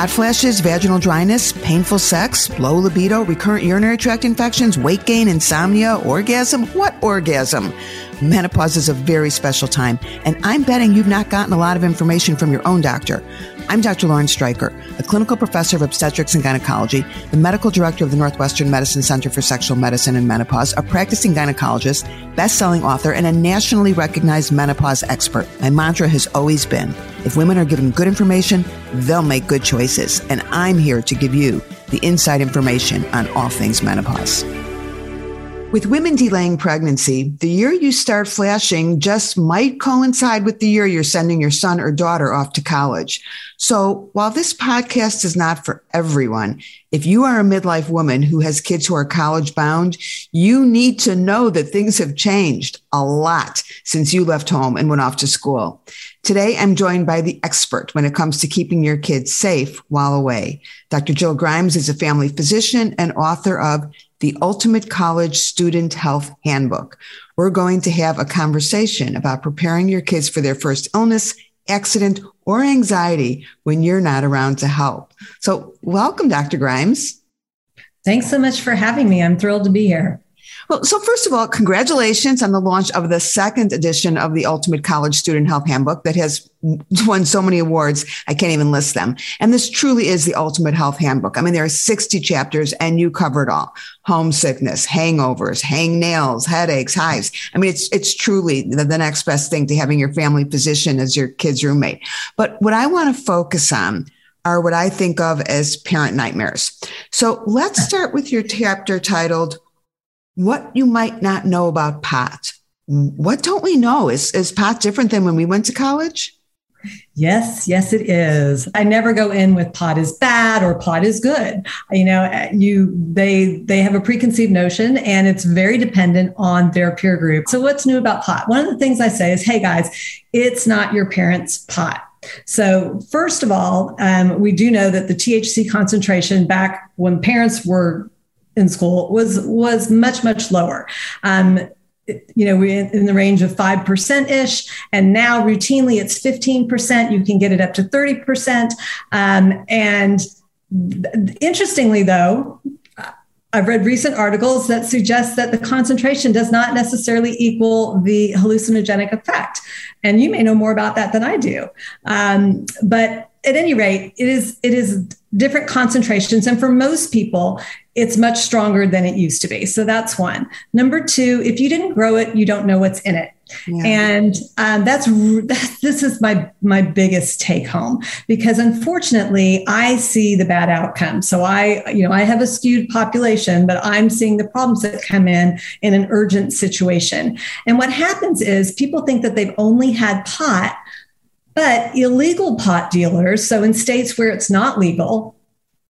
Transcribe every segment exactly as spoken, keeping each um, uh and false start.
hot flashes, vaginal dryness, painful sex, low libido, recurrent urinary tract infections, weight gain, insomnia, orgasm? What orgasm? Menopause is a very special time, and I'm betting you've not gotten a lot of information from your own doctor. I'm Doctor Lauren Stryker, a clinical professor of obstetrics and gynecology, the medical director of the Northwestern Medicine Center for Sexual Medicine and Menopause, a practicing gynecologist, best-selling author, and a nationally recognized menopause expert. My mantra has always been, if women are given good information, they'll make good choices. And I'm here to give you the inside information on all things menopause. With women delaying pregnancy, the year you start flashing just might coincide with the year you're sending your son or daughter off to college. So while this podcast is not for everyone, if you are a midlife woman who has kids who are college bound, you need to know that things have changed a lot since you left home and went off to school. Today, I'm joined by the expert when it comes to keeping your kids safe while away. Doctor Jill Grimes is a family physician and author of The Ultimate College Student Health Handbook. We're going to have a conversation about preparing your kids for their first illness, accident, or anxiety when you're not around to help. So welcome, Doctor Grimes. Thanks so much for having me. I'm thrilled to be here. Well, so first of all, congratulations on the launch of the second edition of the Ultimate College Student Health Handbook that has won so many awards, I can't even list them. And this truly is the ultimate health handbook. I mean, there are sixty chapters and you cover it all. Homesickness, hangovers, hangnails, headaches, hives. I mean, it's it's truly the, the next best thing to having your family physician as your kid's roommate. But what I want to focus on are what I think of as parent nightmares. So let's start with your chapter titled, What You Might Not Know About Pot. What don't we know? Is is pot different than when we went to college? Yes, yes, it is. I never go in with pot is bad or pot is good. You know, you they they have a preconceived notion and it's very dependent on their peer group. So what's new about pot? One of the things I say is, hey guys, it's not your parents' pot. So first of all, um, we do know that the T H C concentration back when parents were in school was was much, much lower. Um, you know, we're in the range of five percent ish. And now routinely it's fifteen percent. You can get it up to thirty percent. Um, and th- interestingly, though, I've read recent articles that suggest that the concentration does not necessarily equal the hallucinogenic effect. And you may know more about that than I do. Um, but at any rate, it is it is different concentrations. And for most people, it's much stronger than it used to be. So that's one. Number two, if you didn't grow it, you don't know what's in it. Yeah. And um, that's, this is my, my biggest take home, because unfortunately I see the bad outcomes. So I, you know, I have a skewed population, but I'm seeing the problems that come in in an urgent situation. And what happens is people think that they've only had pot, but illegal pot dealers, so in states where it's not legal,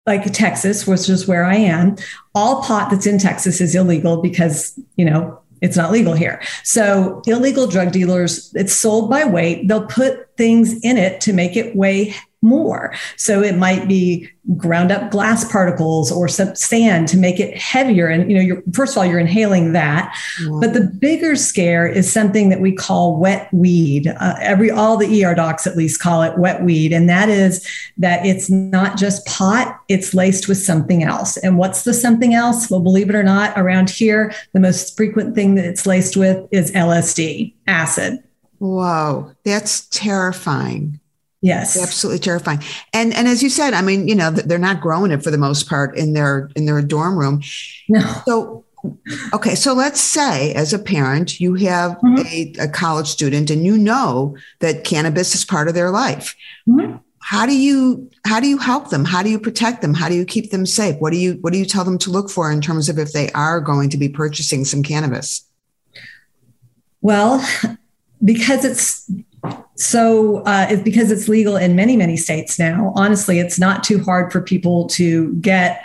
like Texas, which is where I am, all pot that's in Texas is illegal because, you know, it's not legal here. So illegal drug dealers, it's sold by weight. They'll put things in it to make it weigh more. So it might be ground up glass particles or some sand to make it heavier. And, you know, you're, first of all, you're inhaling that. Yeah. But the bigger scare is something that we call wet weed. Uh, every, all the E R docs at least call it wet weed. And that is that it's not just pot, it's laced with something else. And what's the something else? Well, believe it or not, around here, the most frequent thing that it's laced with is L S D, acid. Whoa, that's terrifying. Yes, it's absolutely terrifying. And and as you said, I mean, you know, they're not growing it for the most part in their in their dorm room. No. So, OK, so let's say as a parent, you have mm-hmm. a, a college student and you know that cannabis is part of their life. Mm-hmm. How do you how do you help them? How do you protect them? How do you keep them safe? What do you what do you tell them to look for in terms of if they are going to be purchasing some cannabis? Well, because it's So uh, it's because it's legal in many, many states now. Honestly, it's not too hard for people to get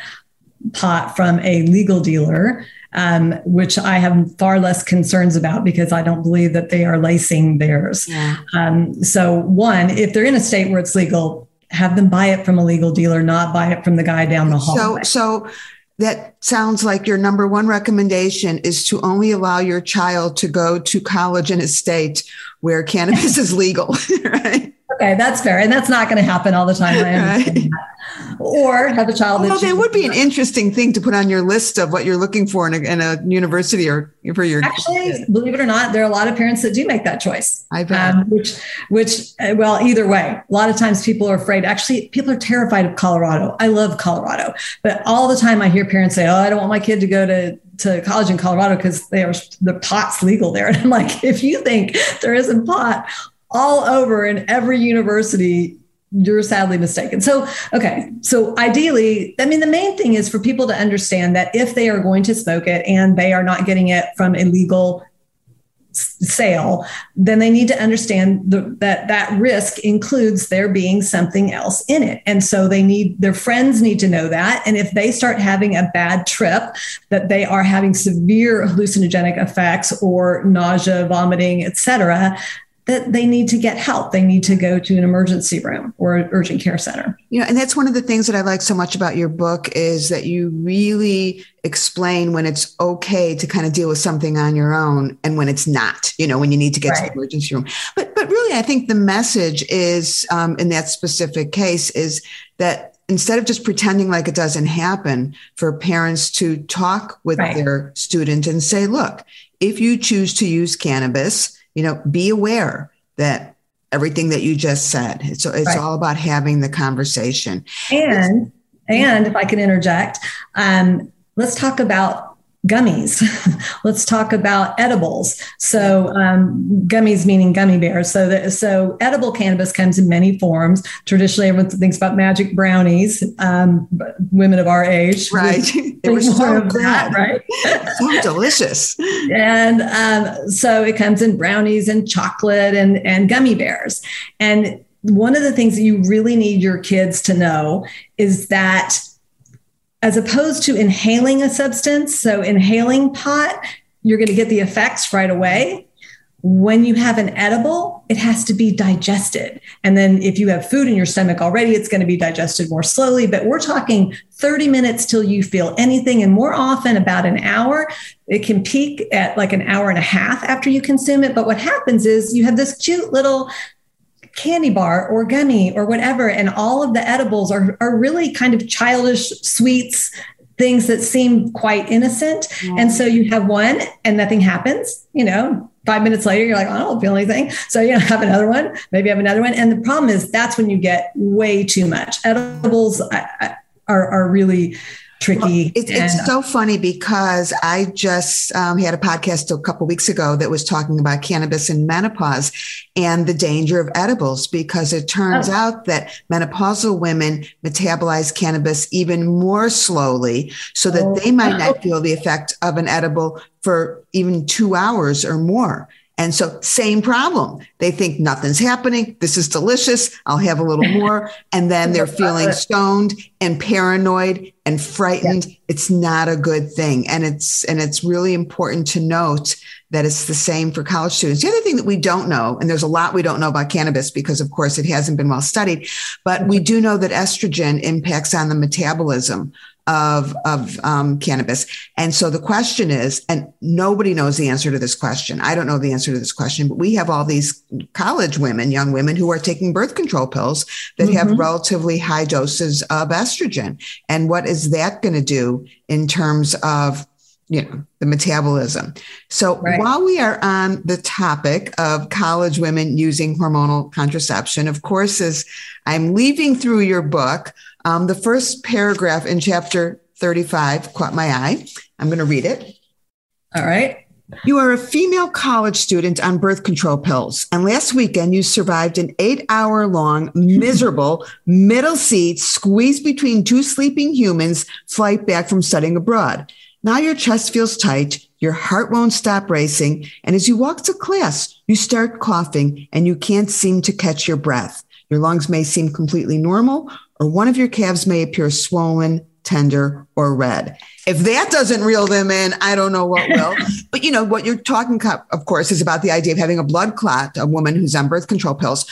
pot from a legal dealer, um, which I have far less concerns about because I don't believe that they are lacing theirs. Yeah. Um, so one, if they're in a state where it's legal, have them buy it from a legal dealer, not buy it from the guy down the hall. So, so that sounds like your number one recommendation is to only allow your child to go to college in a state where cannabis is legal, right? Okay, that's fair. And that's not going to happen all the time. Right. Or have a child. Well, it would be an interesting thing to put on your list of what you're looking for in a, in a university or for your. Actually, believe it or not, there are a lot of parents that do make that choice. I bet. Um, which, which, well, either way, a lot of times people are afraid. Actually, people are terrified of Colorado. I love Colorado, but all the time I hear parents say, "Oh, I don't want my kid to go to." to college in Colorado because they are the pot's legal there. And I'm like, if you think there isn't pot all over in every university, you're sadly mistaken. So, okay. So ideally, I mean, the main thing is for people to understand that if they are going to smoke it and they are not getting it from a legal sale, then they need to understand the, that that risk includes there being something else in it. And so they need, their friends need to know that. And if they start having a bad trip, that they are having severe hallucinogenic effects or nausea, vomiting, et cetera, that they need to get help. They need to go to an emergency room or an urgent care center. You know, and that's one of the things that I like so much about your book is that you really explain when it's okay to kind of deal with something on your own and when it's not, you know, when you need to get right. to the emergency room. But but really, I think the message is um, in that specific case is that instead of just pretending like it doesn't happen, for parents to talk with right. their student and say, look, if you choose to use cannabis, you know, be aware that everything that you just said, it's, it's right. all about having the conversation. And, it's, and yeah. if I can interject, um, let's talk about gummies. Let's talk about edibles. So um, gummies meaning gummy bears. So that, so edible cannabis comes in many forms. Traditionally, everyone thinks about magic brownies. Um, women of our age, right? They were so good, that, right? So delicious. And um, so it comes in brownies and chocolate and and gummy bears. And one of the things that you really need your kids to know is that, as opposed to inhaling a substance, so inhaling pot, you're going to get the effects right away. When you have an edible, it has to be digested. And then if you have food in your stomach already, it's going to be digested more slowly. But we're talking thirty minutes till you feel anything. And more often, about an hour. It can peak at like an hour and a half after you consume it. But what happens is you have this cute little candy bar or gummy or whatever. And all of the edibles are, are really kind of childish sweets, things that seem quite innocent. Mm-hmm. And so you have one and nothing happens, you know, five minutes later, you're like, I don't feel anything. So you know, have another one, maybe have another one. And the problem is that's when you get way too much. Edibles are, are really tricky. Well, it's, it's and, so funny because I just um, had a podcast a couple of weeks ago that was talking about cannabis and menopause and the danger of edibles, because it turns oh. out that menopausal women metabolize cannabis even more slowly, so that oh. they might not feel the effect of an edible for even two hours or more. And so same problem. They think nothing's happening. This is delicious. I'll have a little more. And then they're feeling stoned and paranoid and frightened. Yeah. It's not a good thing. And it's, and it's really important to note that it's the same for college students. The other thing that we don't know, and there's a lot we don't know about cannabis because of course it hasn't been well studied, but we do know that estrogen impacts on the metabolism of, of um, cannabis. And so the question is, and nobody knows the answer to this question. I don't know the answer to this question, but we have all these college women, young women who are taking birth control pills that mm-hmm. have relatively high doses of estrogen. And what is that going to do in terms of, you know, the metabolism? So right. while we are on the topic of college women using hormonal contraception, of course, as I'm leafing through your book, Um, the first paragraph in chapter thirty-five caught my eye. I'm going to read it. All right. You are a female college student on birth control pills, and last weekend you survived an eight-hour-long, miserable, middle seat, squeezed between two sleeping humans flight back from studying abroad. Now your chest feels tight, your heart won't stop racing, and as you walk to class, you start coughing, and you can't seem to catch your breath. Your lungs may seem completely normal, or one of your calves may appear swollen, tender, or red. If that doesn't reel them in, I don't know what will. But, you know, what you're talking, of course, is about the idea of having a blood clot, a woman who's on birth control pills.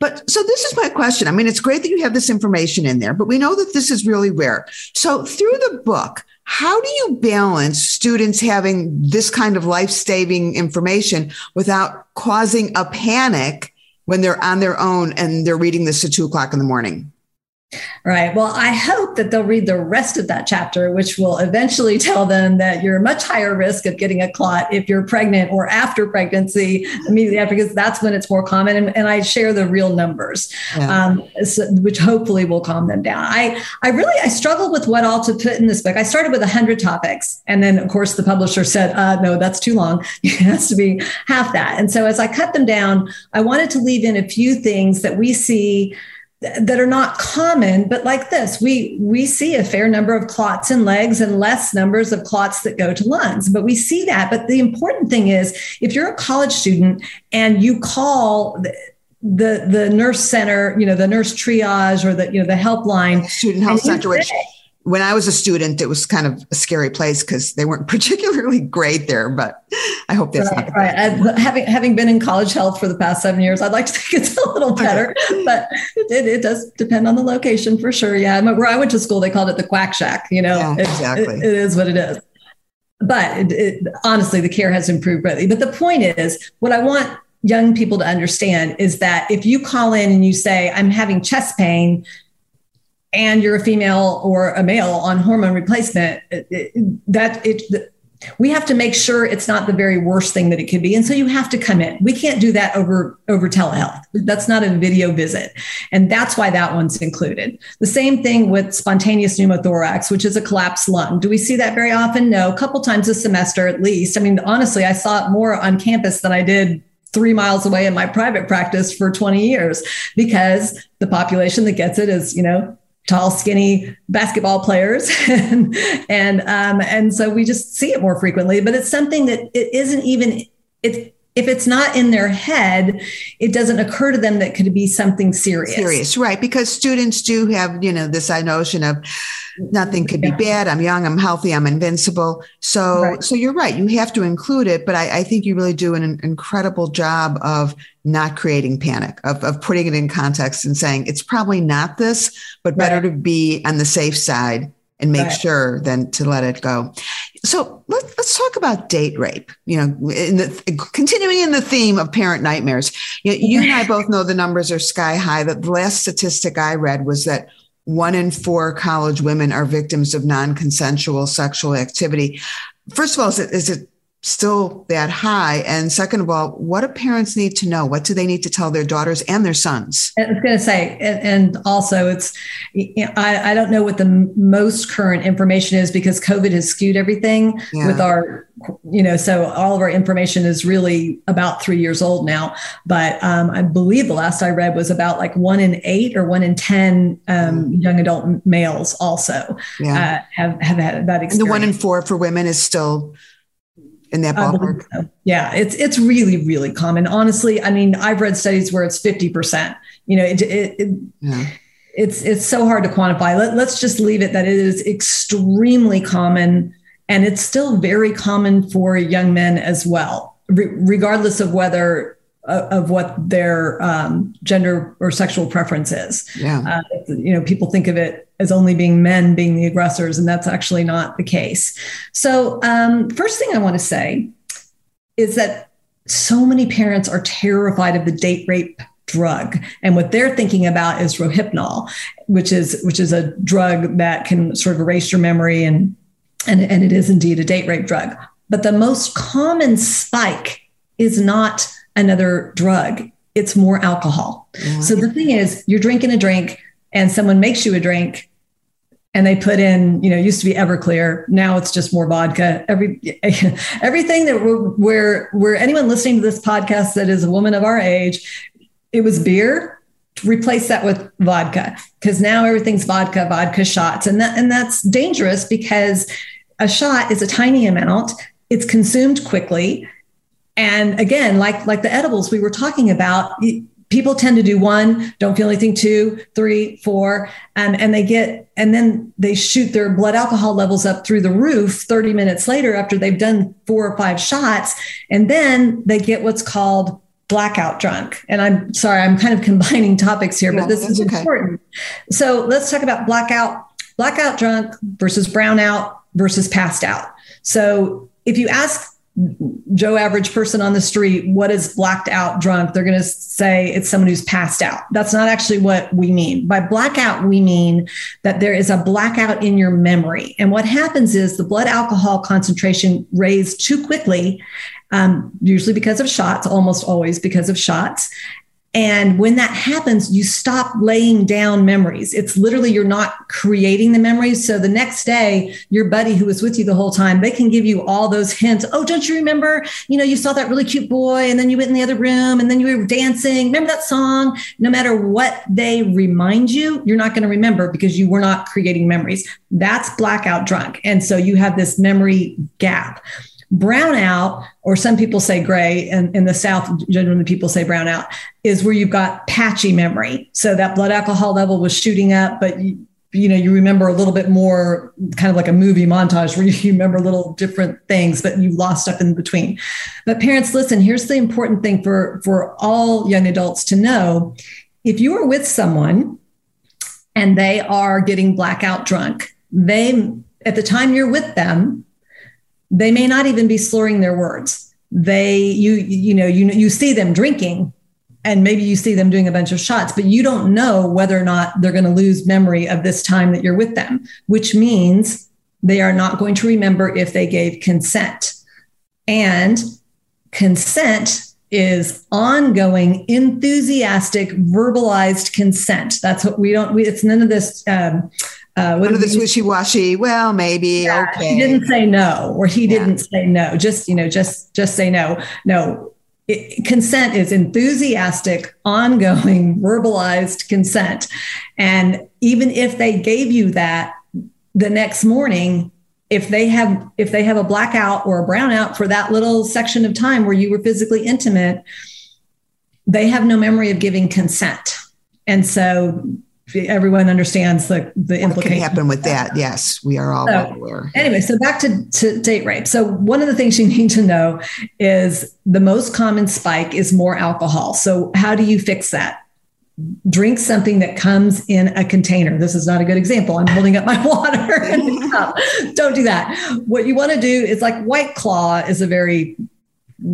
But so this is my question. I mean, it's great that you have this information in there, but we know that this is really rare. So through the book, how do you balance students having this kind of life-saving information without causing a panic when they're on their own and they're reading this at two o'clock in the morning. Right. Well, I hope that they'll read the rest of that chapter, which will eventually tell them that you're much higher risk of getting a clot if you're pregnant or after pregnancy, immediately after, because that's when it's more common. And, and I share the real numbers, yeah. um, so, which hopefully will calm them down. I, I really, I struggled with what all to put in this book. I started with one hundred topics. And then, of course, the publisher said, uh, no, that's too long. It has to be half that. And so as I cut them down, I wanted to leave in a few things that we see that are not common, but like this, we we see a fair number of clots in legs and less numbers of clots that go to lungs, but we see that. But the important thing is, if you're a college student and you call the the, the nurse center, you know, the nurse triage or the, you know, the helpline. Student Health Center, which when I was a student, it was kind of a scary place because they weren't particularly great there, but I hope that's right. Not right. I, having having been in college health for the past seven years, I'd like to think it's a little better, okay. But it, it does depend on the location for sure. Yeah, where I went to school, they called it the quack shack. You know, yeah, it, exactly. It, it is what it is. But it, it, honestly, the care has improved greatly. But the point is, what I want young people to understand is that if you call in and you say, "I'm having chest pain," and you're a female or a male on hormone replacement, it, it, that it. The, We have to make sure it's not the very worst thing that it could be. And so you have to come in. We can't do that over, over telehealth. That's not a video visit. And that's why that one's included. The same thing with spontaneous pneumothorax, which is a collapsed lung. Do we see that very often? No, a couple times a semester at least. I mean, honestly, I saw it more on campus than I did three miles away in my private practice for twenty years, because the population that gets it is, you know, tall, skinny basketball players. and and, um, and so we just see it more frequently, but it's something that it isn't even, it, if it's not in their head, it doesn't occur to them that could be something serious. Serious, right. Because students do have, you know, this notion of nothing could yeah. be bad. I'm young, I'm healthy, I'm invincible. So, right. so you're right. You have to include it, but I, I think you really do an incredible job of not creating panic, of, of putting it in context and saying, it's probably not this, but right. better to be on the safe side and make right. sure than to let it go. So let's, let's talk about date rape, you know, in the, continuing in the theme of parent nightmares. You, you and I both know the numbers are sky high. The last statistic I read was that one in four college women are victims of non-consensual sexual activity. First of all, is it, is it still that high? And second of all, what do parents need to know? What do they need to tell their daughters and their sons? I was going to say, and also it's, you know, I, I don't know what the most current information is, because COVID has skewed everything yeah. with our, you know, so all of our information is really about three years old now. But um, I believe the last I read was about like one in eight or one in ten um, mm. young adult males also yeah. uh, have, have had that experience. And the one in four for women is still... in that ballpark? So. Yeah, it's it's really, really common. Honestly, I mean, I've read studies where it's fifty percent. You know, it, it, it, yeah. it's it's so hard to quantify. Let, let's just leave it that it is extremely common, and it's still very common for young men as well, re- regardless of whether uh, of what their um, gender or sexual preference is. Yeah, uh, you know, people think of it as only being men being the aggressors, and that's actually not the case. So um, first thing I want to say is that so many parents are terrified of the date rape drug. And what they're thinking about is Rohypnol, which is which is a drug that can sort of erase your memory. And, and, and it is indeed a date rape drug. But the most common spike is not another drug. It's more alcohol. Yeah. So the thing is, you're drinking a drink, and someone makes you a drink, and they put in, you know, it used to be Everclear. Now it's just more vodka. Every everything that we're, where where anyone listening to this podcast that is a woman of our age, it was beer. Replace that with vodka, because now everything's vodka, vodka shots, and that and that's dangerous, because a shot is a tiny amount. It's consumed quickly, and again, like like the edibles we were talking about. It, People tend to do one, don't feel anything, two, three, four, um, and they get, and then they shoot their blood alcohol levels up through the roof thirty minutes later after they've done four or five shots. And then they get what's called blackout drunk. And I'm sorry, I'm kind of combining topics here, yeah, but this is okay. important. So let's talk about blackout, blackout drunk versus brownout versus passed out. So if you ask Joe average person on the street, what is blacked out drunk? They're going to say it's someone who's passed out. That's not actually what we mean. By blackout, we mean that there is a blackout in your memory. And what happens is the blood alcohol concentration raised too quickly, um, usually because of shots, almost always because of shots. And when that happens, you stop laying down memories. It's literally, you're not creating the memories. So the next day, your buddy who was with you the whole time, they can give you all those hints. Oh, don't you remember? You know, you saw that really cute boy and then you went in the other room and then you were dancing. Remember that song? No matter what they remind you, you're not going to remember because you were not creating memories. That's blackout drunk. And so you have this memory gap. Brownout, or some people say gray, and in the South, generally people say brownout, is where you've got patchy memory. So that blood alcohol level was shooting up, but you, you know, you remember a little bit more, kind of like a movie montage where you remember little different things, but you lost stuff in between. But parents, listen, here's the important thing for, for all young adults to know. If you are with someone and they are getting blackout drunk, they, at the time you're with them, they may not even be slurring their words. They, you, you know, you, you see them drinking and maybe you see them doing a bunch of shots, but you don't know whether or not they're going to lose memory of this time that you're with them, which means they are not going to remember if they gave consent. And consent is ongoing, enthusiastic, verbalized consent. That's what we don't, we, it's none of this, um, Uh, what None of this wishy-washy, well, maybe, yeah, okay. He didn't say no, or he yeah. didn't say no. Just, you know, just, just say no. No, it, consent is enthusiastic, ongoing, verbalized consent. And even if they gave you that the next morning, if they have, if they have a blackout or a brownout for that little section of time where you were physically intimate, they have no memory of giving consent. And so everyone understands the, the implications. What can happen with that? Yes, we are all so, aware. Anyway, so back to, to date rape. So one of the things you need to know is the most common spike is more alcohol. So how do you fix that? Drink something that comes in a container. This is not a good example. I'm holding up my water. Don't do that. What you want to do is, like, White Claw is a very,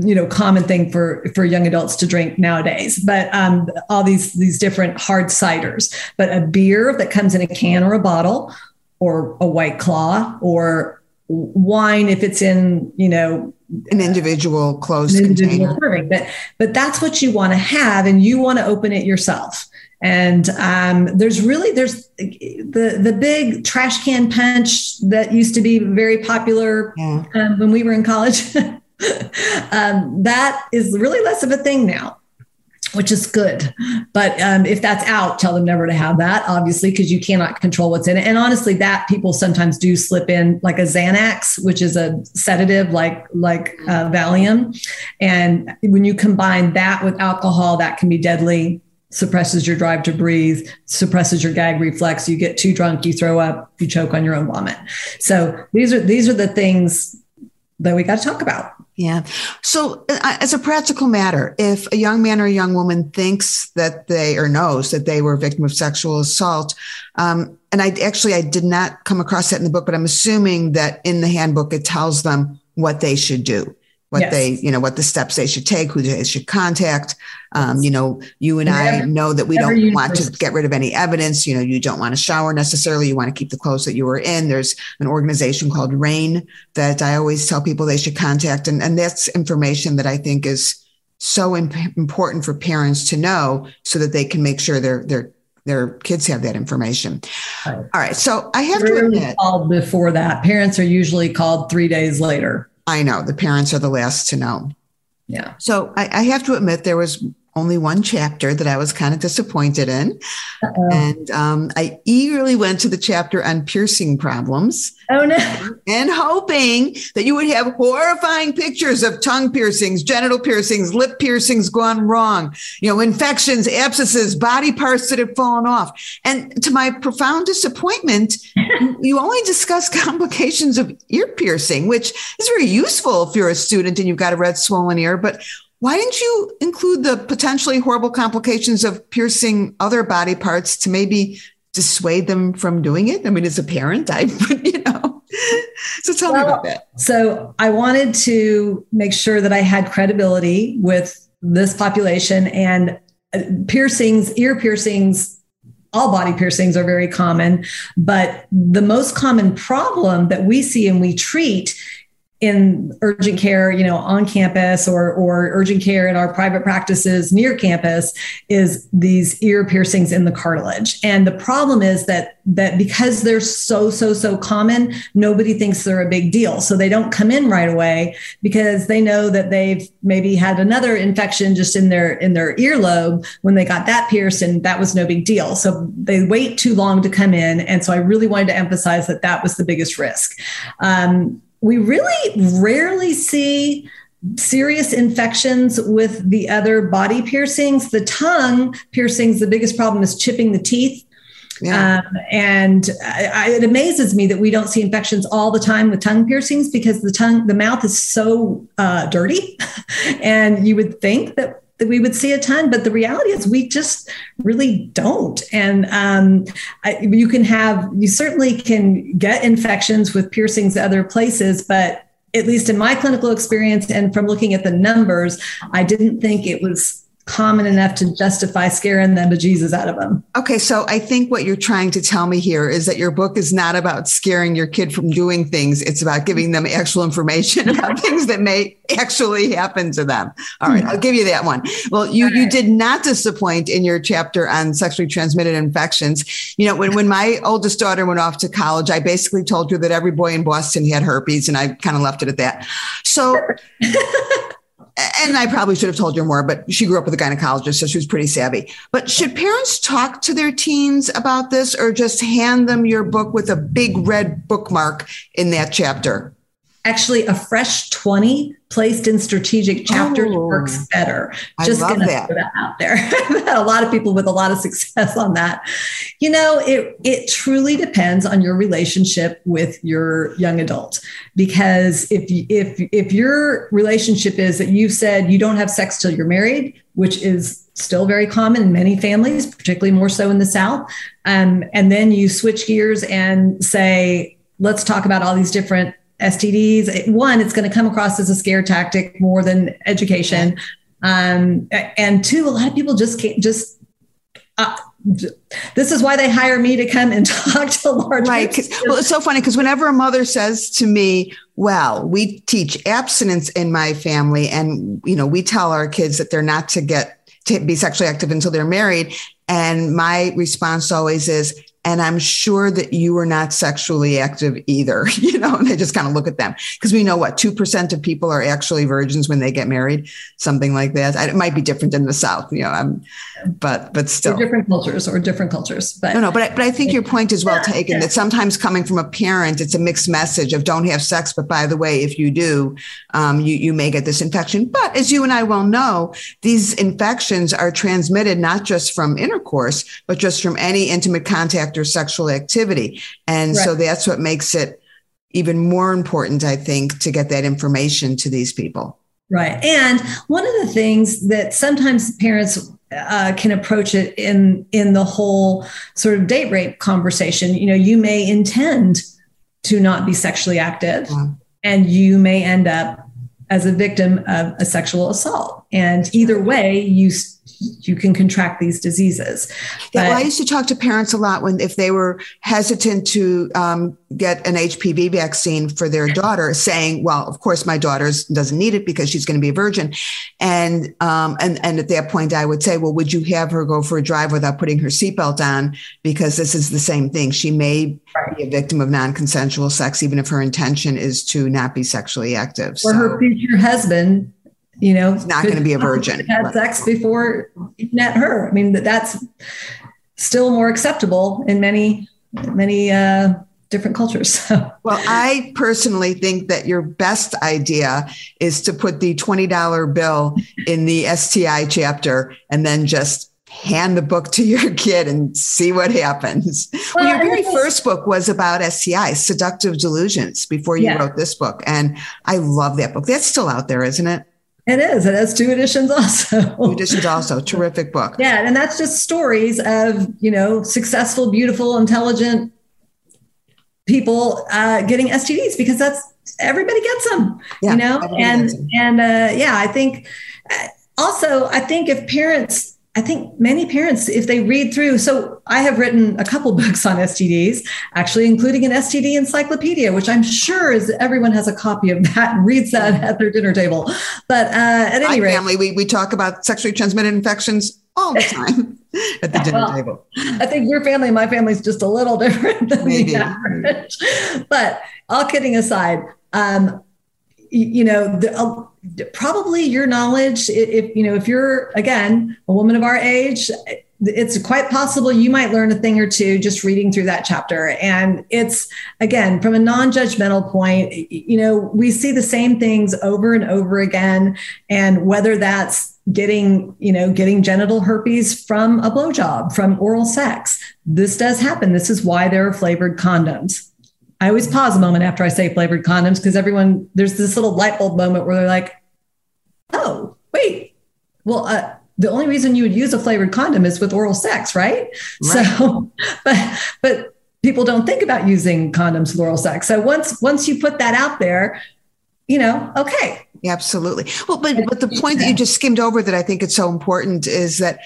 you know, common thing for, for young adults to drink nowadays, but um, all these, these different hard ciders, but a beer that comes in a can or a bottle, or a White Claw, or wine, if it's in, you know, an individual closed an individual container. Serving. But, but that's what you want to have. And you want to open it yourself. And um, there's really, there's the the big trash can punch that used to be very popular yeah. um, when we were in college. Um, that is really less of a thing now, which is good. But um, if that's out, tell them never to have that, obviously, because you cannot control what's in it. And honestly, that people sometimes do slip in, like a Xanax, which is a sedative, like like uh, Valium. And when you combine that with alcohol, that can be deadly. Suppresses your drive to breathe, suppresses your gag reflex. You get too drunk, you throw up, you choke on your own vomit. So these are these are the things that we got to talk about. Yeah. So uh, as a practical matter, if a young man or a young woman thinks that they, or knows that they were a victim of sexual assault, um, and I actually, I did not come across that in the book, but I'm assuming that in the handbook, it tells them what they should do, what yes. they, you know, what the steps they should take, who they should contact. Um, you know, you and I know that we don't want to get rid of any evidence. You know, you don't want to shower necessarily. You want to keep the clothes that you were in. There's an organization called RAINN that I always tell people they should contact. And, and that's information that I think is so imp- important for parents to know so that they can make sure they're, they're, their kids have that information. All right. So I have to admit, called before that. Parents are usually called three days later. I know the parents are the last to know. Yeah. So I, I have to admit there was only one chapter that I was kind of disappointed in. Uh-oh. And um, I eagerly went to the chapter on piercing problems. Oh, no. And hoping that you would have horrifying pictures of tongue piercings, genital piercings, lip piercings gone wrong, you know, infections, abscesses, body parts that had fallen off. And to my profound disappointment, you only discuss complications of ear piercing, which is very useful if you're a student and you've got a red swollen ear, but why didn't you include the potentially horrible complications of piercing other body parts to maybe dissuade them from doing it? I mean, as a parent, I, you know, So tell well, me about that. So I wanted to make sure that I had credibility with this population, and piercings, ear piercings, all body piercings are very common, but the most common problem that we see and we treat in urgent care, you know, on campus or, or urgent care in our private practices near campus is these ear piercings in the cartilage. And the problem is that, that because they're so, so, so common, nobody thinks they're a big deal. So they don't come in right away because they know that they've maybe had another infection just in their, in their earlobe when they got that pierced, and that was no big deal. So they wait too long to come in. And so I really wanted to emphasize that that was the biggest risk. Um, We really rarely see serious infections with the other body piercings. The tongue piercings, the biggest problem is chipping the teeth. Yeah. Um, and I, I, it amazes me that we don't see infections all the time with tongue piercings, because the tongue, the mouth is so uh, dirty. And you would think that that we would see a ton, but the reality is we just really don't. And um, I, you can have, you certainly can get infections with piercings other places, but at least in my clinical experience and from looking at the numbers, I didn't think it was common enough to justify scaring the bejesus out of them. Okay. So I think what you're trying to tell me here is that your book is not about scaring your kid from doing things. It's about giving them actual information about things that may actually happen to them. All right. I'll give you that one. Well, you, you did not disappoint in your chapter on sexually transmitted infections. You know, when, when my oldest daughter went off to college, I basically told her that every boy in Boston had herpes, and I kind of left it at that. So and I probably should have told you more, but she grew up with a gynecologist, so she was pretty savvy. But should parents talk to their teens about this, or just hand them your book with a big red bookmark in that chapter? Actually, a fresh twenty placed in strategic chapters oh, works better. Just going to throw that out there. I've had a lot of people with a lot of success on that. You know, it it truly depends on your relationship with your young adult, because if if if your relationship is that you've said you don't have sex till you're married, which is still very common in many families, particularly more so in the South, um, and then you switch gears and say, let's talk about all these different S T Ds. One, it's going to come across as a scare tactic more than education. Um, and two, a lot of people just can't just, uh, this is why they hire me to come and talk to large. Right. Well, it's so funny, because whenever a mother says to me, well, we teach abstinence in my family, and, you know, we tell our kids that they're not to get to be sexually active until they're married. And my response always is, and I'm sure that you were not sexually active either, you know, and they just kind of look at them, because we know what, two percent of people are actually virgins when they get married, something like that. It might be different in the South, you know, um, but, but still. Or different cultures or different cultures. But no, no, but I, but I think your point is well taken, yeah, yeah. that sometimes coming from a parent, it's a mixed message of don't have sex, but by the way, if you do, um, you, you may get this infection. But as you and I well know, these infections are transmitted not just from intercourse, but just from any intimate contact or sexual activity. And right. So that's what makes it even more important, I think, to get that information to these people. Right. And one of the things that sometimes parents uh, can approach it in, in the whole sort of date rape conversation, you know, you may intend to not be sexually active, yeah. and you may end up as a victim of a sexual assault. And either way, you you can contract these diseases. Yeah, well, I used to talk to parents a lot when if they were hesitant to um, get an H P V vaccine for their daughter, saying, well, of course, my daughter doesn't need it because she's going to be a virgin. And, um, and, and at that point, I would say, well, would you have her go for a drive without putting her seatbelt on? Because this is the same thing. She may right. be a victim of non-consensual sex, even if her intention is to not be sexually active. Or so. Her future husband, you know, it's not going to be a virgin. Had right. sex before you met her. I mean, that's still more acceptable in many, many uh, different cultures. So. Well, I personally think that your best idea is to put the twenty dollar bill in the S T I chapter and then just hand the book to your kid and see what happens. Well, well your very first book was about S T I, Seductive Delusions, before you yeah. wrote this book. And I love that book. That's still out there, isn't it? It is. It has two editions also. Two editions also. Terrific book. Yeah. And that's just stories of, you know, successful, beautiful, intelligent people uh, getting S T Ds, because that's, everybody gets them, yeah, you know? And, and uh, yeah, I think also, I think if parents, I think many parents, if they read through, so I have written a couple books on S T Ds, actually including an S T D encyclopedia, which I'm sure is everyone has a copy of that and reads that at their dinner table. But uh, at any My rate, family, we, we talk about sexually transmitted infections all the time at the dinner well, table. I think your family and my family is just a little different than Maybe. the average. But all kidding aside, um, you, you know, the, uh, probably your knowledge, if, you know, if you're, again, a woman of our age, it's quite possible you might learn a thing or two just reading through that chapter. And it's, again, from a non-judgmental point, you know, we see the same things over and over again. And whether that's getting, you know, getting genital herpes from a blowjob, from oral sex, this does happen. This is why there are flavored condoms. I always pause a moment after I say flavored condoms, because everyone, there's this little light bulb moment where they're like, oh, wait, well, uh, the only reason you would use a flavored condom is with oral sex, right? right? So, but but people don't think about using condoms with oral sex. So once once you put that out there, you know, okay. Yeah, absolutely. Well, but, but the point that you just skimmed over that I think it's so important is that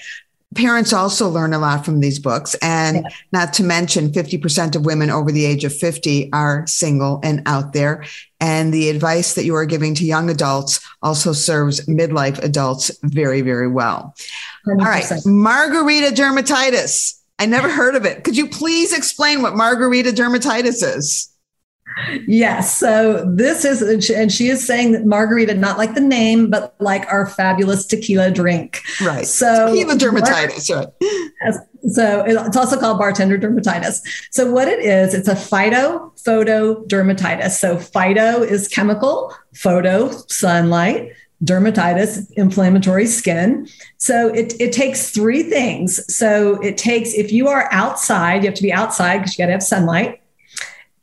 parents also learn a lot from these books, and yeah. not to mention fifty percent of women over the age of fifty are single and out there. And the advice that you are giving to young adults also serves midlife adults very, very well. one hundred percent. All right. Margarita dermatitis. I never heard of it. Could you please explain what Margarita dermatitis is? Yes. So this is, and she is saying that margarita, not like the name, but like our fabulous tequila drink. Right. So tequila dermatitis. Right. So it's also called bartender dermatitis. So what it is, it's a phyto photodermatitis. So phyto is chemical, photo, sunlight, dermatitis, inflammatory skin. So it, it takes three things. So it takes, if you are outside, you have to be outside because you got to have sunlight.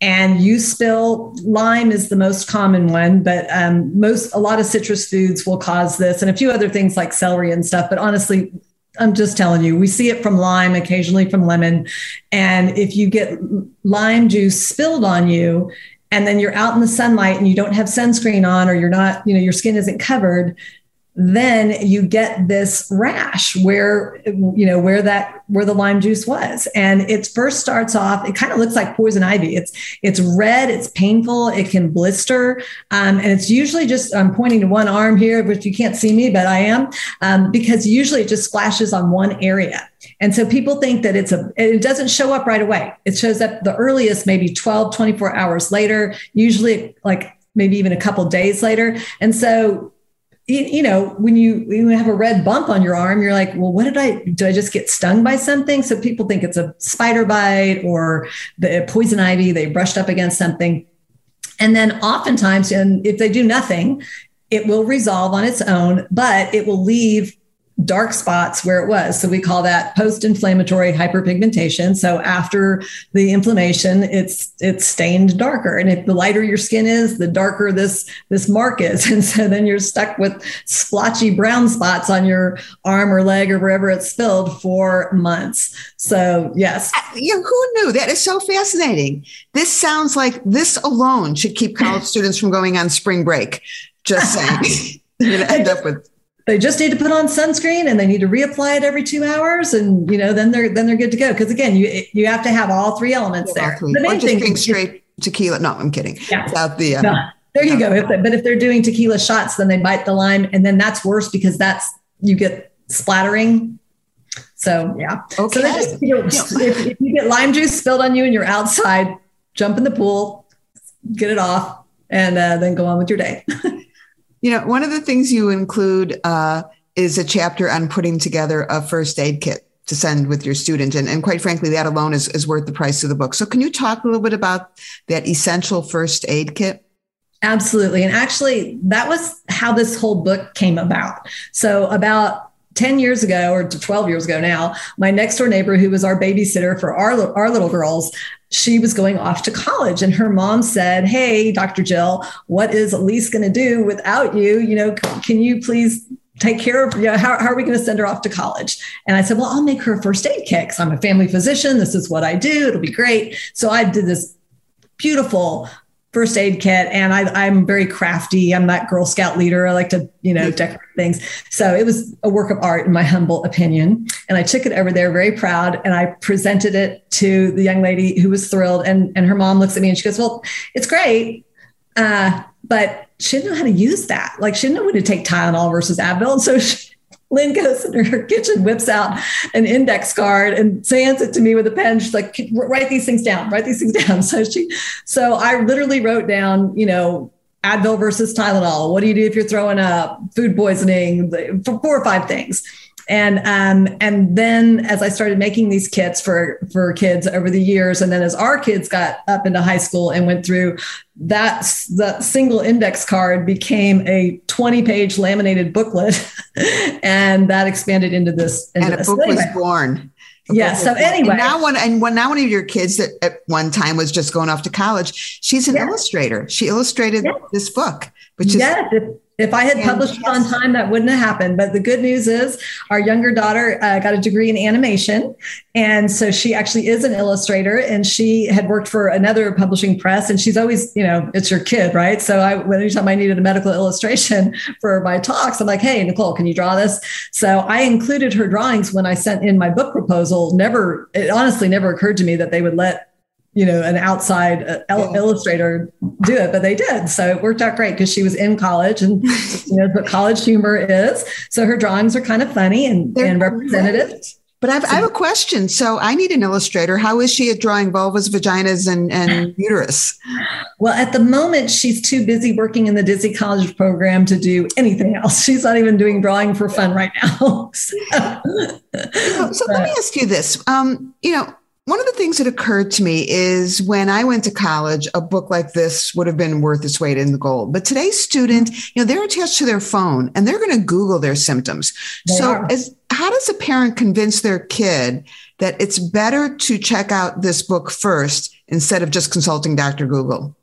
And you spill, lime is the most common one, but um, most, a lot of citrus foods will cause this, and a few other things like celery and stuff. But honestly, I'm just telling you, we see it from lime, occasionally from lemon. And if you get lime juice spilled on you, and then you're out in the sunlight and you don't have sunscreen on, or you're not, you know, your skin isn't covered, then you get this rash where, you know, where that, where the lime juice was. And it first starts off, it kind of looks like poison ivy. It's, it's red, it's painful, it can blister. Um, and it's usually just, I'm pointing to one arm here, but you can't see me, but I am, um, because usually it just splashes on one area. And so people think that it's a, it doesn't show up right away. It shows up the earliest, maybe twelve, twenty-four hours later, usually like maybe even a couple days later. And so, you know, when you, when you have a red bump on your arm, you're like, well, what did I, did I just get stung by something? So people think it's a spider bite or the poison ivy, they brushed up against something. And then oftentimes, and if they do nothing, it will resolve on its own, but it will leave dark spots where it was. So we call that post-inflammatory hyperpigmentation. So after the inflammation, it's, it's stained darker. And if the lighter your skin is, the darker this, this mark is. And so then you're stuck with splotchy brown spots on your arm or leg or wherever it's spilled for months. So yes. Yeah, who knew? That is so fascinating. This sounds like this alone should keep college students from going on spring break. Just saying. You're going to end up with... They just need to put on sunscreen and they need to reapply it every two hours. And, you know, then they're, then they're good to go. Cause again, you, you have to have all three elements yeah, there. The main thing is straight tequila. No, I'm kidding. Yeah. Without the, uh, no, there you no. go. If they, but if they're doing tequila shots, then they bite the lime, and then that's worse because that's, you get splattering. So yeah. Okay. So just, you know, if, if you get lime juice spilled on you and you're outside, jump in the pool, get it off, and uh, then go on with your day. You know, one of the things you include uh, is a chapter on putting together a first aid kit to send with your student. And, and quite frankly, that alone is, is worth the price of the book. So can you talk a little bit about that essential first aid kit? Absolutely. And actually, that was how this whole book came about. So about ten years ago, or twelve years ago now, my next door neighbor, who was our babysitter for our, our little girls, she was going off to college, and her mom said, hey, Doctor Jill, what is Elise going to do without you? You know, can you please take care of, you know, how, how are we going to send her off to college? And I said, well, I'll make her a first aid kit because I'm a family physician. This is what I do. It'll be great. So I did this beautiful first aid kit. And I, I'm very crafty. I'm that Girl Scout leader. I like to, you know, decorate things. So it was a work of art in my humble opinion. And I took it over there very proud. And I presented it to the young lady who was thrilled. And, and her mom looks at me and she goes, well, it's great. Uh, but she didn't know how to use that. Like she didn't know when to take Tylenol versus Advil. And so she, Lynn goes into her kitchen, whips out an index card and hands it to me with a pen. She's like, write these things down, write these things down. So she, so I literally wrote down, you know, Advil versus Tylenol. What do you do if you're throwing up, food poisoning, four or five things. And, um, and then as I started making these kits for, for kids over the years, and then as our kids got up into high school and went through that, that single index card became a twenty page laminated booklet and that expanded into this. Into and a this. book anyway. was born. Yeah. So anyway, and now one and when now one of your kids that at one time was just going off to college, she's an yeah. illustrator. She illustrated yeah. this book, which is yeah. If I had published it on time, that wouldn't have happened. But the good news is our younger daughter uh, got a degree in animation. And so she actually is an illustrator and she had worked for another publishing press and she's always, you know, it's your kid, right? So I, anytime I needed a medical illustration for my talks, I'm like, hey, Nicole, can you draw this? So I included her drawings when I sent in my book proposal. Never, it honestly never occurred to me that they would let you know, an outside uh, yeah. illustrator do it, but they did. So it worked out great because she was in college and you know what college humor is. So her drawings are kind of funny and, and representative. Great. But I've, so, I have a question. So I need an illustrator. How is she at drawing vulvas, vaginas, and, and uterus? Well, at the moment, she's too busy working in the Disney College program to do anything else. She's not even doing drawing for fun right now. so so, so let me ask you this. Um, you know, One of the things that occurred to me is when I went to college, a book like this would have been worth its weight in gold. But today's student, you know, they're attached to their phone and they're going to Google their symptoms. They so as, how does a parent convince their kid that it's better to check out this book first instead of just consulting Doctor Google?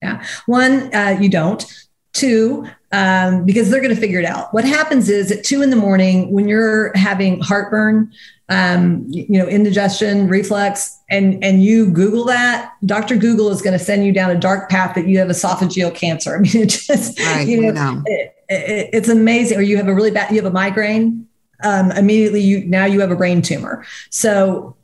Yeah. One, uh, you don't. Two, um, because they're going to figure it out. What happens is at two in the morning when you're having heartburn, um, you know, indigestion, reflux, and, and you Google that, Doctor Google is going to send you down a dark path that you have esophageal cancer. I mean, it just, right, you know, know. It, it, it's amazing. Or you have a really bad, you have a migraine, um, immediately you, now you have a brain tumor. So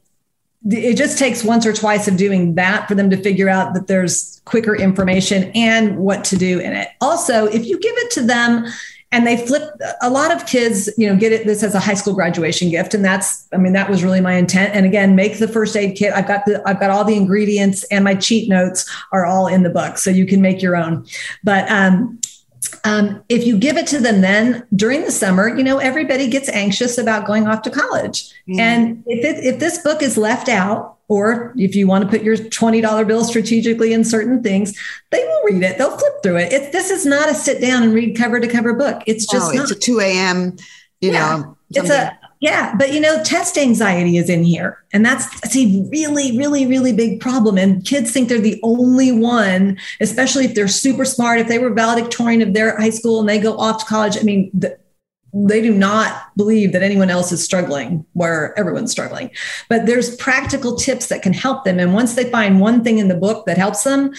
it just takes once or twice of doing that for them to figure out that there's quicker information and what to do in it. Also, if you give it to them and they flip, a lot of kids, you know, get it this as a high school graduation gift. And that's, I mean, that was really my intent. And again, make the first aid kit. I've got the, I've got all the ingredients and my cheat notes are all in the book. So you can make your own. But, um, Um, if you give it to them then during the summer, you know, everybody gets anxious about going off to college. Mm-hmm. And if it, if this book is left out, or if you want to put your twenty dollar bill strategically in certain things, they will read it. They'll flip through it. It's, this is not a sit down and read cover to cover book. It's just, oh, it's a two a.m., you yeah, know, it's a, yeah, but you know, test anxiety is in here. And that's, that's a really, really, really big problem. And kids think they're the only one, especially if they're super smart, if they were valedictorian of their high school and they go off to college. I mean, the, they do not believe that anyone else is struggling where everyone's struggling, but there's practical tips that can help them. And once they find one thing in the book that helps them,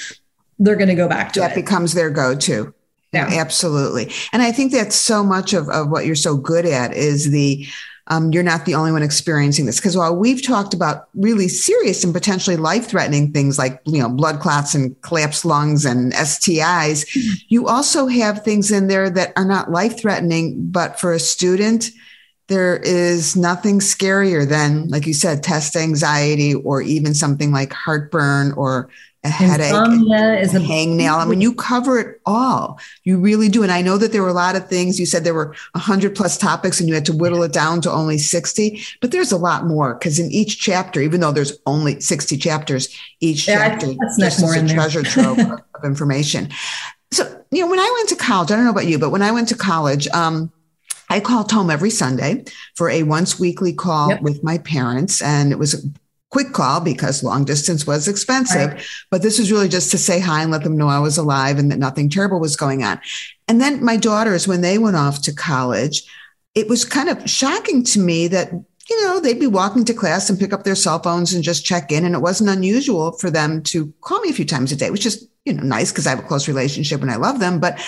they're going to go back to that it. That becomes their go-to. Yeah. Absolutely. And I think that's so much of, of what you're so good at is the, um, you're not the only one experiencing this. Because while we've talked about really serious and potentially life-threatening things like, you know, blood clots and collapsed lungs and S T Is, mm-hmm. you also have things in there that are not life-threatening, but for a student, there is nothing scarier than, like you said, test anxiety or even something like heartburn or a headache, insomnia is a hangnail. I mean, you cover it all. You really do. And I know that there were a lot of things. You said there were one hundred plus topics and you had to whittle it down to only sixty, but there's a lot more because in each chapter, even though there's only sixty chapters, each yeah, chapter is a there. treasure trove of information. So, you know, when I went to college, I don't know about you, but when I went to college, um, I called home every Sunday for a once weekly call yep. with my parents. And it was quick call because long distance was expensive, right. but this was really just to say hi and let them know I was alive and that nothing terrible was going on. And then my daughters, when they went off to college, it was kind of shocking to me that you know, they'd be walking to class and pick up their cell phones and just check in. And it wasn't unusual for them to call me a few times a day, which is, you know, nice because I have a close relationship and I love them. But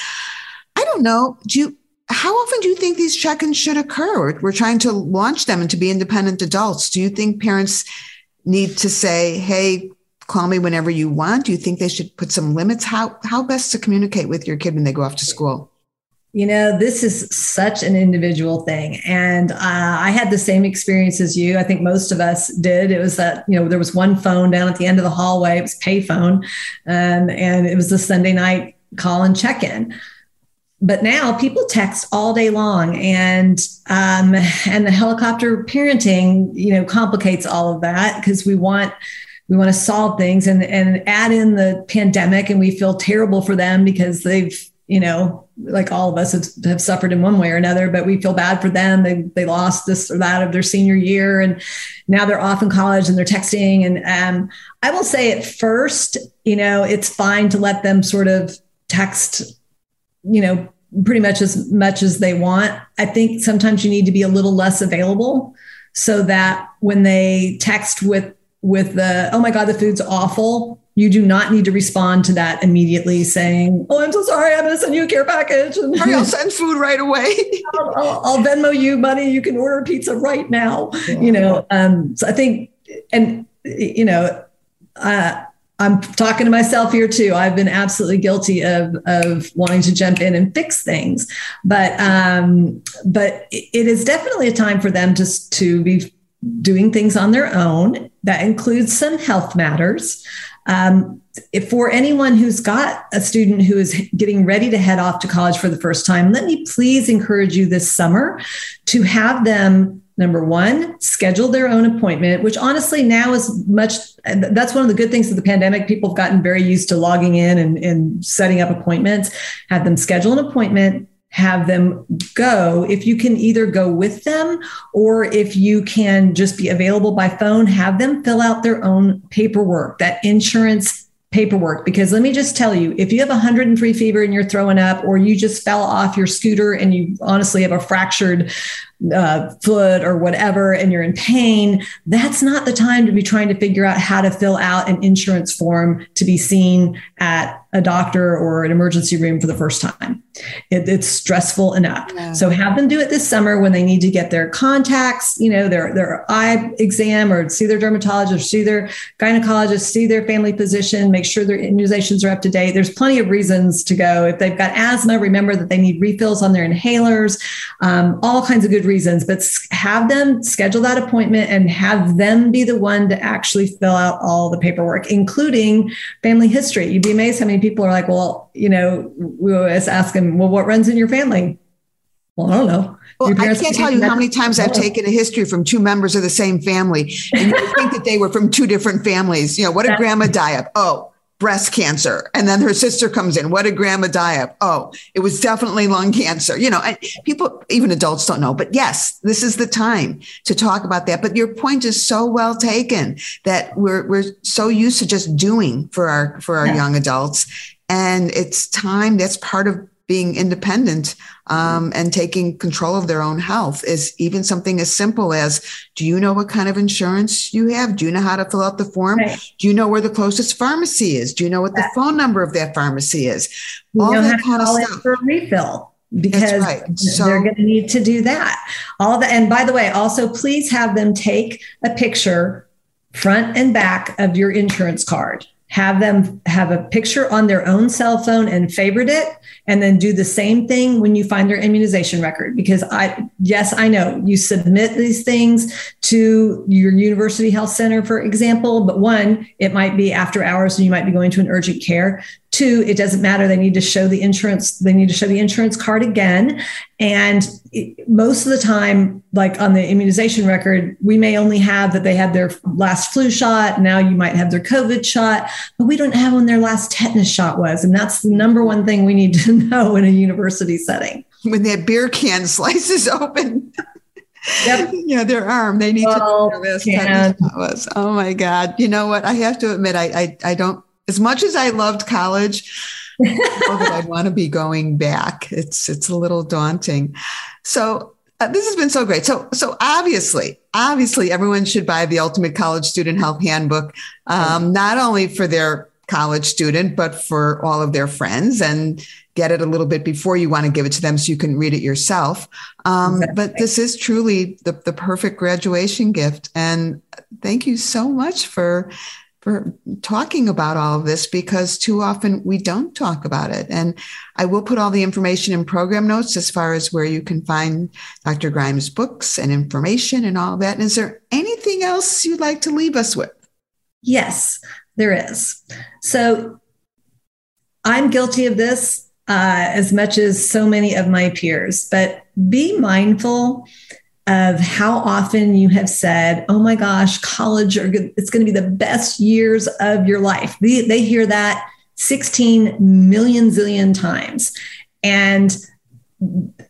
I don't know, do you, how often do you think these check-ins should occur? We're trying to launch them into be independent adults. Do you think parents need to say, hey, call me whenever you want? Do you think they should put some limits? How, how best to communicate with your kid when they go off to school? You know, this is such an individual thing. And uh, I had the same experience as you. I think most of us did. It was that, you know, there was one phone down at the end of the hallway. It was pay phone. Um, and it was the Sunday night call and check-in. But now people text all day long, and um, and the helicopter parenting, you know, complicates all of that because we want We want to solve things and, and add in the pandemic, and we feel terrible for them because they've, you know, like all of us have, have suffered in one way or another, but we feel bad for them. They they lost this or that of their senior year, and now they're off in college and they're texting. And um, I will say at first, you know, it's fine to let them sort of text, you know, pretty much as much as they want. I think sometimes you need to be a little less available so that when they text with with the, oh my God, the food's awful, you do not need to respond to that immediately saying, oh, I'm so sorry, I'm going to send you a care package. And I'll send food right away. I'll, I'll, I'll Venmo you money. You can order pizza right now. Yeah. You know, um, so I think, and, you know, uh, I'm talking to myself here too. I've been absolutely guilty of, of wanting to jump in and fix things, but, um, but it is definitely a time for them just to be doing things on their own. That includes some health matters. Um, if for anyone who's got a student who is getting ready to head off to college for the first time, let me please encourage you this summer to have them, number one, schedule their own appointment, which honestly now is much, that's one of the good things of the pandemic. People have gotten very used to logging in and, and setting up appointments. Have them schedule an appointment. Have them go. If you can either go with them, or if you can just be available by phone, have them fill out their own paperwork, that insurance paperwork. Because let me just tell you, if you have one hundred three fever and you're throwing up, or you just fell off your scooter and you honestly have a fractured uh, foot or whatever, and you're in pain, that's not the time to be trying to figure out how to fill out an insurance form to be seen at a doctor or an emergency room for the first time. It, it's stressful enough. Yeah. So have them do it this summer when they need to get their contacts, you know, their, their eye exam, or see their dermatologist, see their gynecologist, see their family physician, make sure their immunizations are up to date. There's plenty of reasons to go. If they've got asthma, remember that they need refills on their inhalers, um, all kinds of good reasons, but have them schedule that appointment and have them be the one to actually fill out all the paperwork, including family history. You'd be amazed how many people People are like, well, you know, we always ask them, well, what runs in your family? Well, I don't know. Well, I can't tell you how many times I've taken a history from two members of the same family, and you think that they were from two different families. You know, what did grandma die of? Oh, breast cancer. And then her sister comes in. What did grandma die of? Oh, it was definitely lung cancer. You know, and people, even adults, don't know. But yes, this is the time to talk about that. But your point is so well taken, that we're we're so used to just doing for our for our yeah. young adults. And it's time. That's part of being independent um, and taking control of their own health, is even something as simple as, do you know what kind of insurance you have? Do you know how to fill out the form? Right. Do you know where the closest pharmacy is? Do you know what the yeah. phone number of that pharmacy is? You All know that how to kind of call stuff. In for a refill, because right. so, they're going to need to do that. All the, and by the way, also please have them take a picture front and back of your insurance card. Have them have a picture on their own cell phone and favorite it, and then do the same thing when you find their immunization record. Because I, yes, I know you submit these things to your university health center, for example, but one, it might be after hours and you might be going to an urgent care. Two, it doesn't matter. They need to show the insurance. They need to show the insurance card again. And it, most of the time, like on the immunization record, we may only have that they had their last flu shot. Now you might have their COVID shot, but we don't have when their last tetanus shot was. And that's the number one thing we need to know in a university setting. When that beer can slices open. Yep. You know, their arm, they need well, to know this tetanus shot was. Oh my God. You know what? I have to admit, I, I, I don't, as much as I loved college, I know that I'd want to be going back. It's it's a little daunting. So Uh, this has been so great. So, so obviously, obviously everyone should buy the Ultimate College Student Health Handbook, um, not only for their college student, but for all of their friends, and get it a little bit before you want to give it to them so you can read it yourself. Um, exactly. But this is truly the, the perfect graduation gift. And thank you so much for for talking about all of this, because too often we don't talk about it. And I will put all the information in program notes as far as where you can find Doctor Grimes' books and information and all that. And is there anything else you'd like to leave us with? Yes, there is. So I'm guilty of this uh, as much as so many of my peers, but be mindful of how often you have said, oh my gosh, college, are good. It's going to be the best years of your life. They, they hear that sixteen million zillion times. And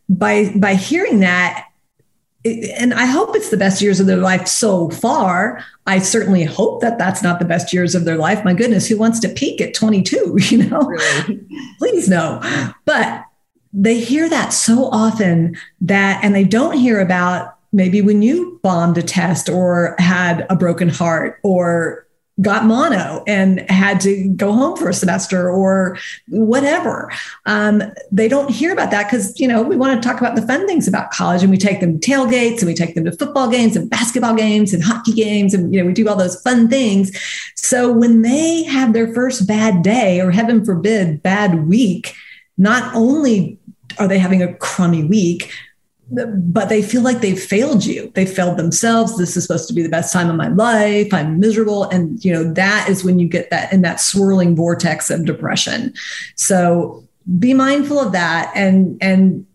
by, by hearing that, it, and I hope it's the best years of their life so far. I certainly hope that that's not the best years of their life. My goodness, who wants to peak at twenty-two, you know? Really? Please no. But they hear that so often that, and they don't hear about maybe when you bombed a test or had a broken heart or got mono and had to go home for a semester or whatever. Um, they don't hear about that because, you know, we want to talk about the fun things about college, and we take them to tailgates and we take them to football games and basketball games and hockey games. And, you know, we do all those fun things. So when they have their first bad day, or heaven forbid, bad week, not only are they having a crummy week, but they feel like they've failed you. They failed themselves. This is supposed to be the best time of my life. I'm miserable. And, you know, that is when you get that in that swirling vortex of depression. So be mindful of that. And, and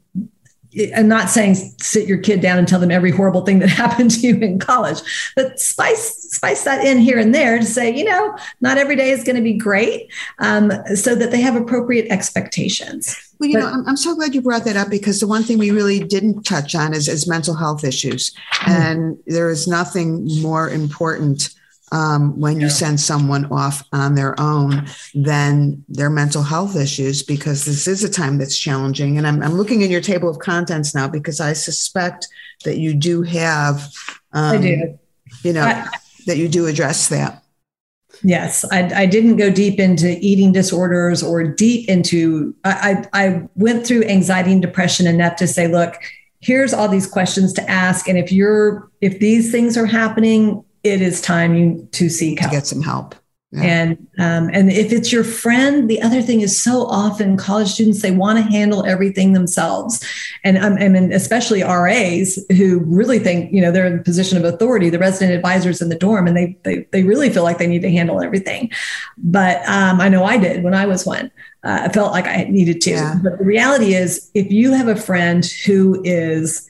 I'm not saying sit your kid down and tell them every horrible thing that happened to you in college, but spice spice that in here and there to say, you know, not every day is going to be great, um, so that they have appropriate expectations. Well, you but, know, I'm, I'm so glad you brought that up, because the one thing we really didn't touch on is, is mental health issues. And there is nothing more important Um, when you send someone off on their own, then their mental health issues, because this is a time that's challenging. And I'm, I'm looking in your table of contents now, because I suspect that you do have, um, I do. you know, I, that you do address that. Yes. I, I didn't go deep into eating disorders or deep into, I, I, I went through anxiety and depression enough to say, look, here's all these questions to ask. And if you're, if these things are happening, it is time you to seek help. To get some help. Yeah. And um, and if it's your friend, the other thing is so often college students, they want to handle everything themselves. And um, I mean, especially R As who really think, you know, they're in a position of authority, the resident advisors in the dorm, and they they, they really feel like they need to handle everything. But um, I know I did when I was one. Uh, I felt like I needed to. Yeah. But the reality is, if you have a friend who is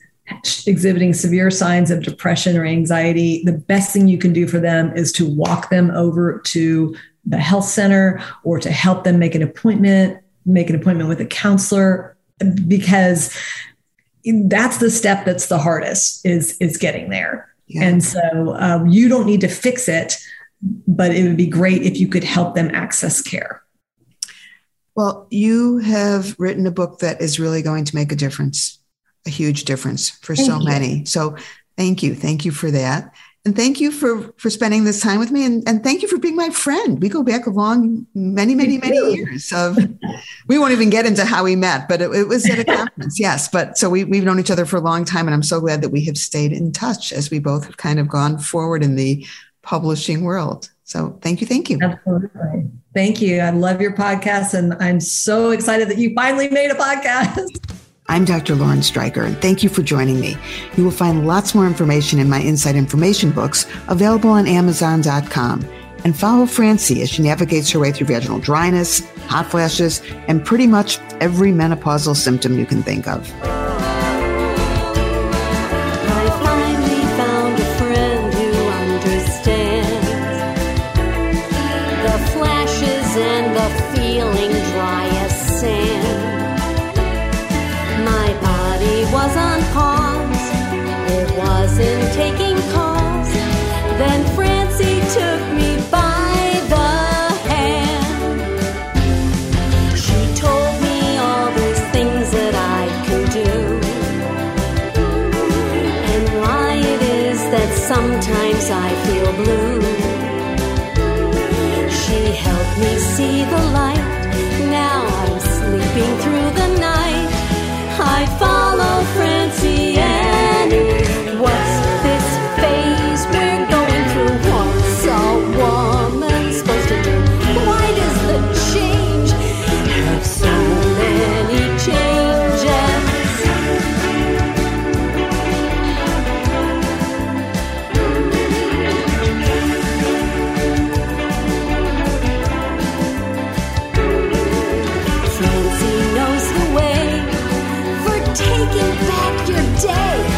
exhibiting severe signs of depression or anxiety, the best thing you can do for them is to walk them over to the health center or to help them make an appointment, make an appointment with a counselor, because that's the step that's the hardest is, is getting there. Yeah. And so um, you don't need to fix it, but it would be great if you could help them access care. Well, you have written a book that is really going to make a difference. A huge difference for so many. So thank you. Thank you for that. And thank you for, for spending this time with me. And, and thank you for being my friend. We go back a long, many, many, many years of, we won't even get into how we met, but it, it was at a conference. Yes. But so we, we've known each other for a long time, and I'm so glad that we have stayed in touch as we both have kind of gone forward in the publishing world. So thank you. Thank you. Absolutely. Thank you. I love your podcast, and I'm so excited that you finally made a podcast. I'm Doctor Lauren Stryker, and thank you for joining me. You will find lots more information in my Inside Information books available on Amazon dot com. And follow Francie as she navigates her way through vaginal dryness, hot flashes, and pretty much every menopausal symptom you can think of. That I can do. taking back your day.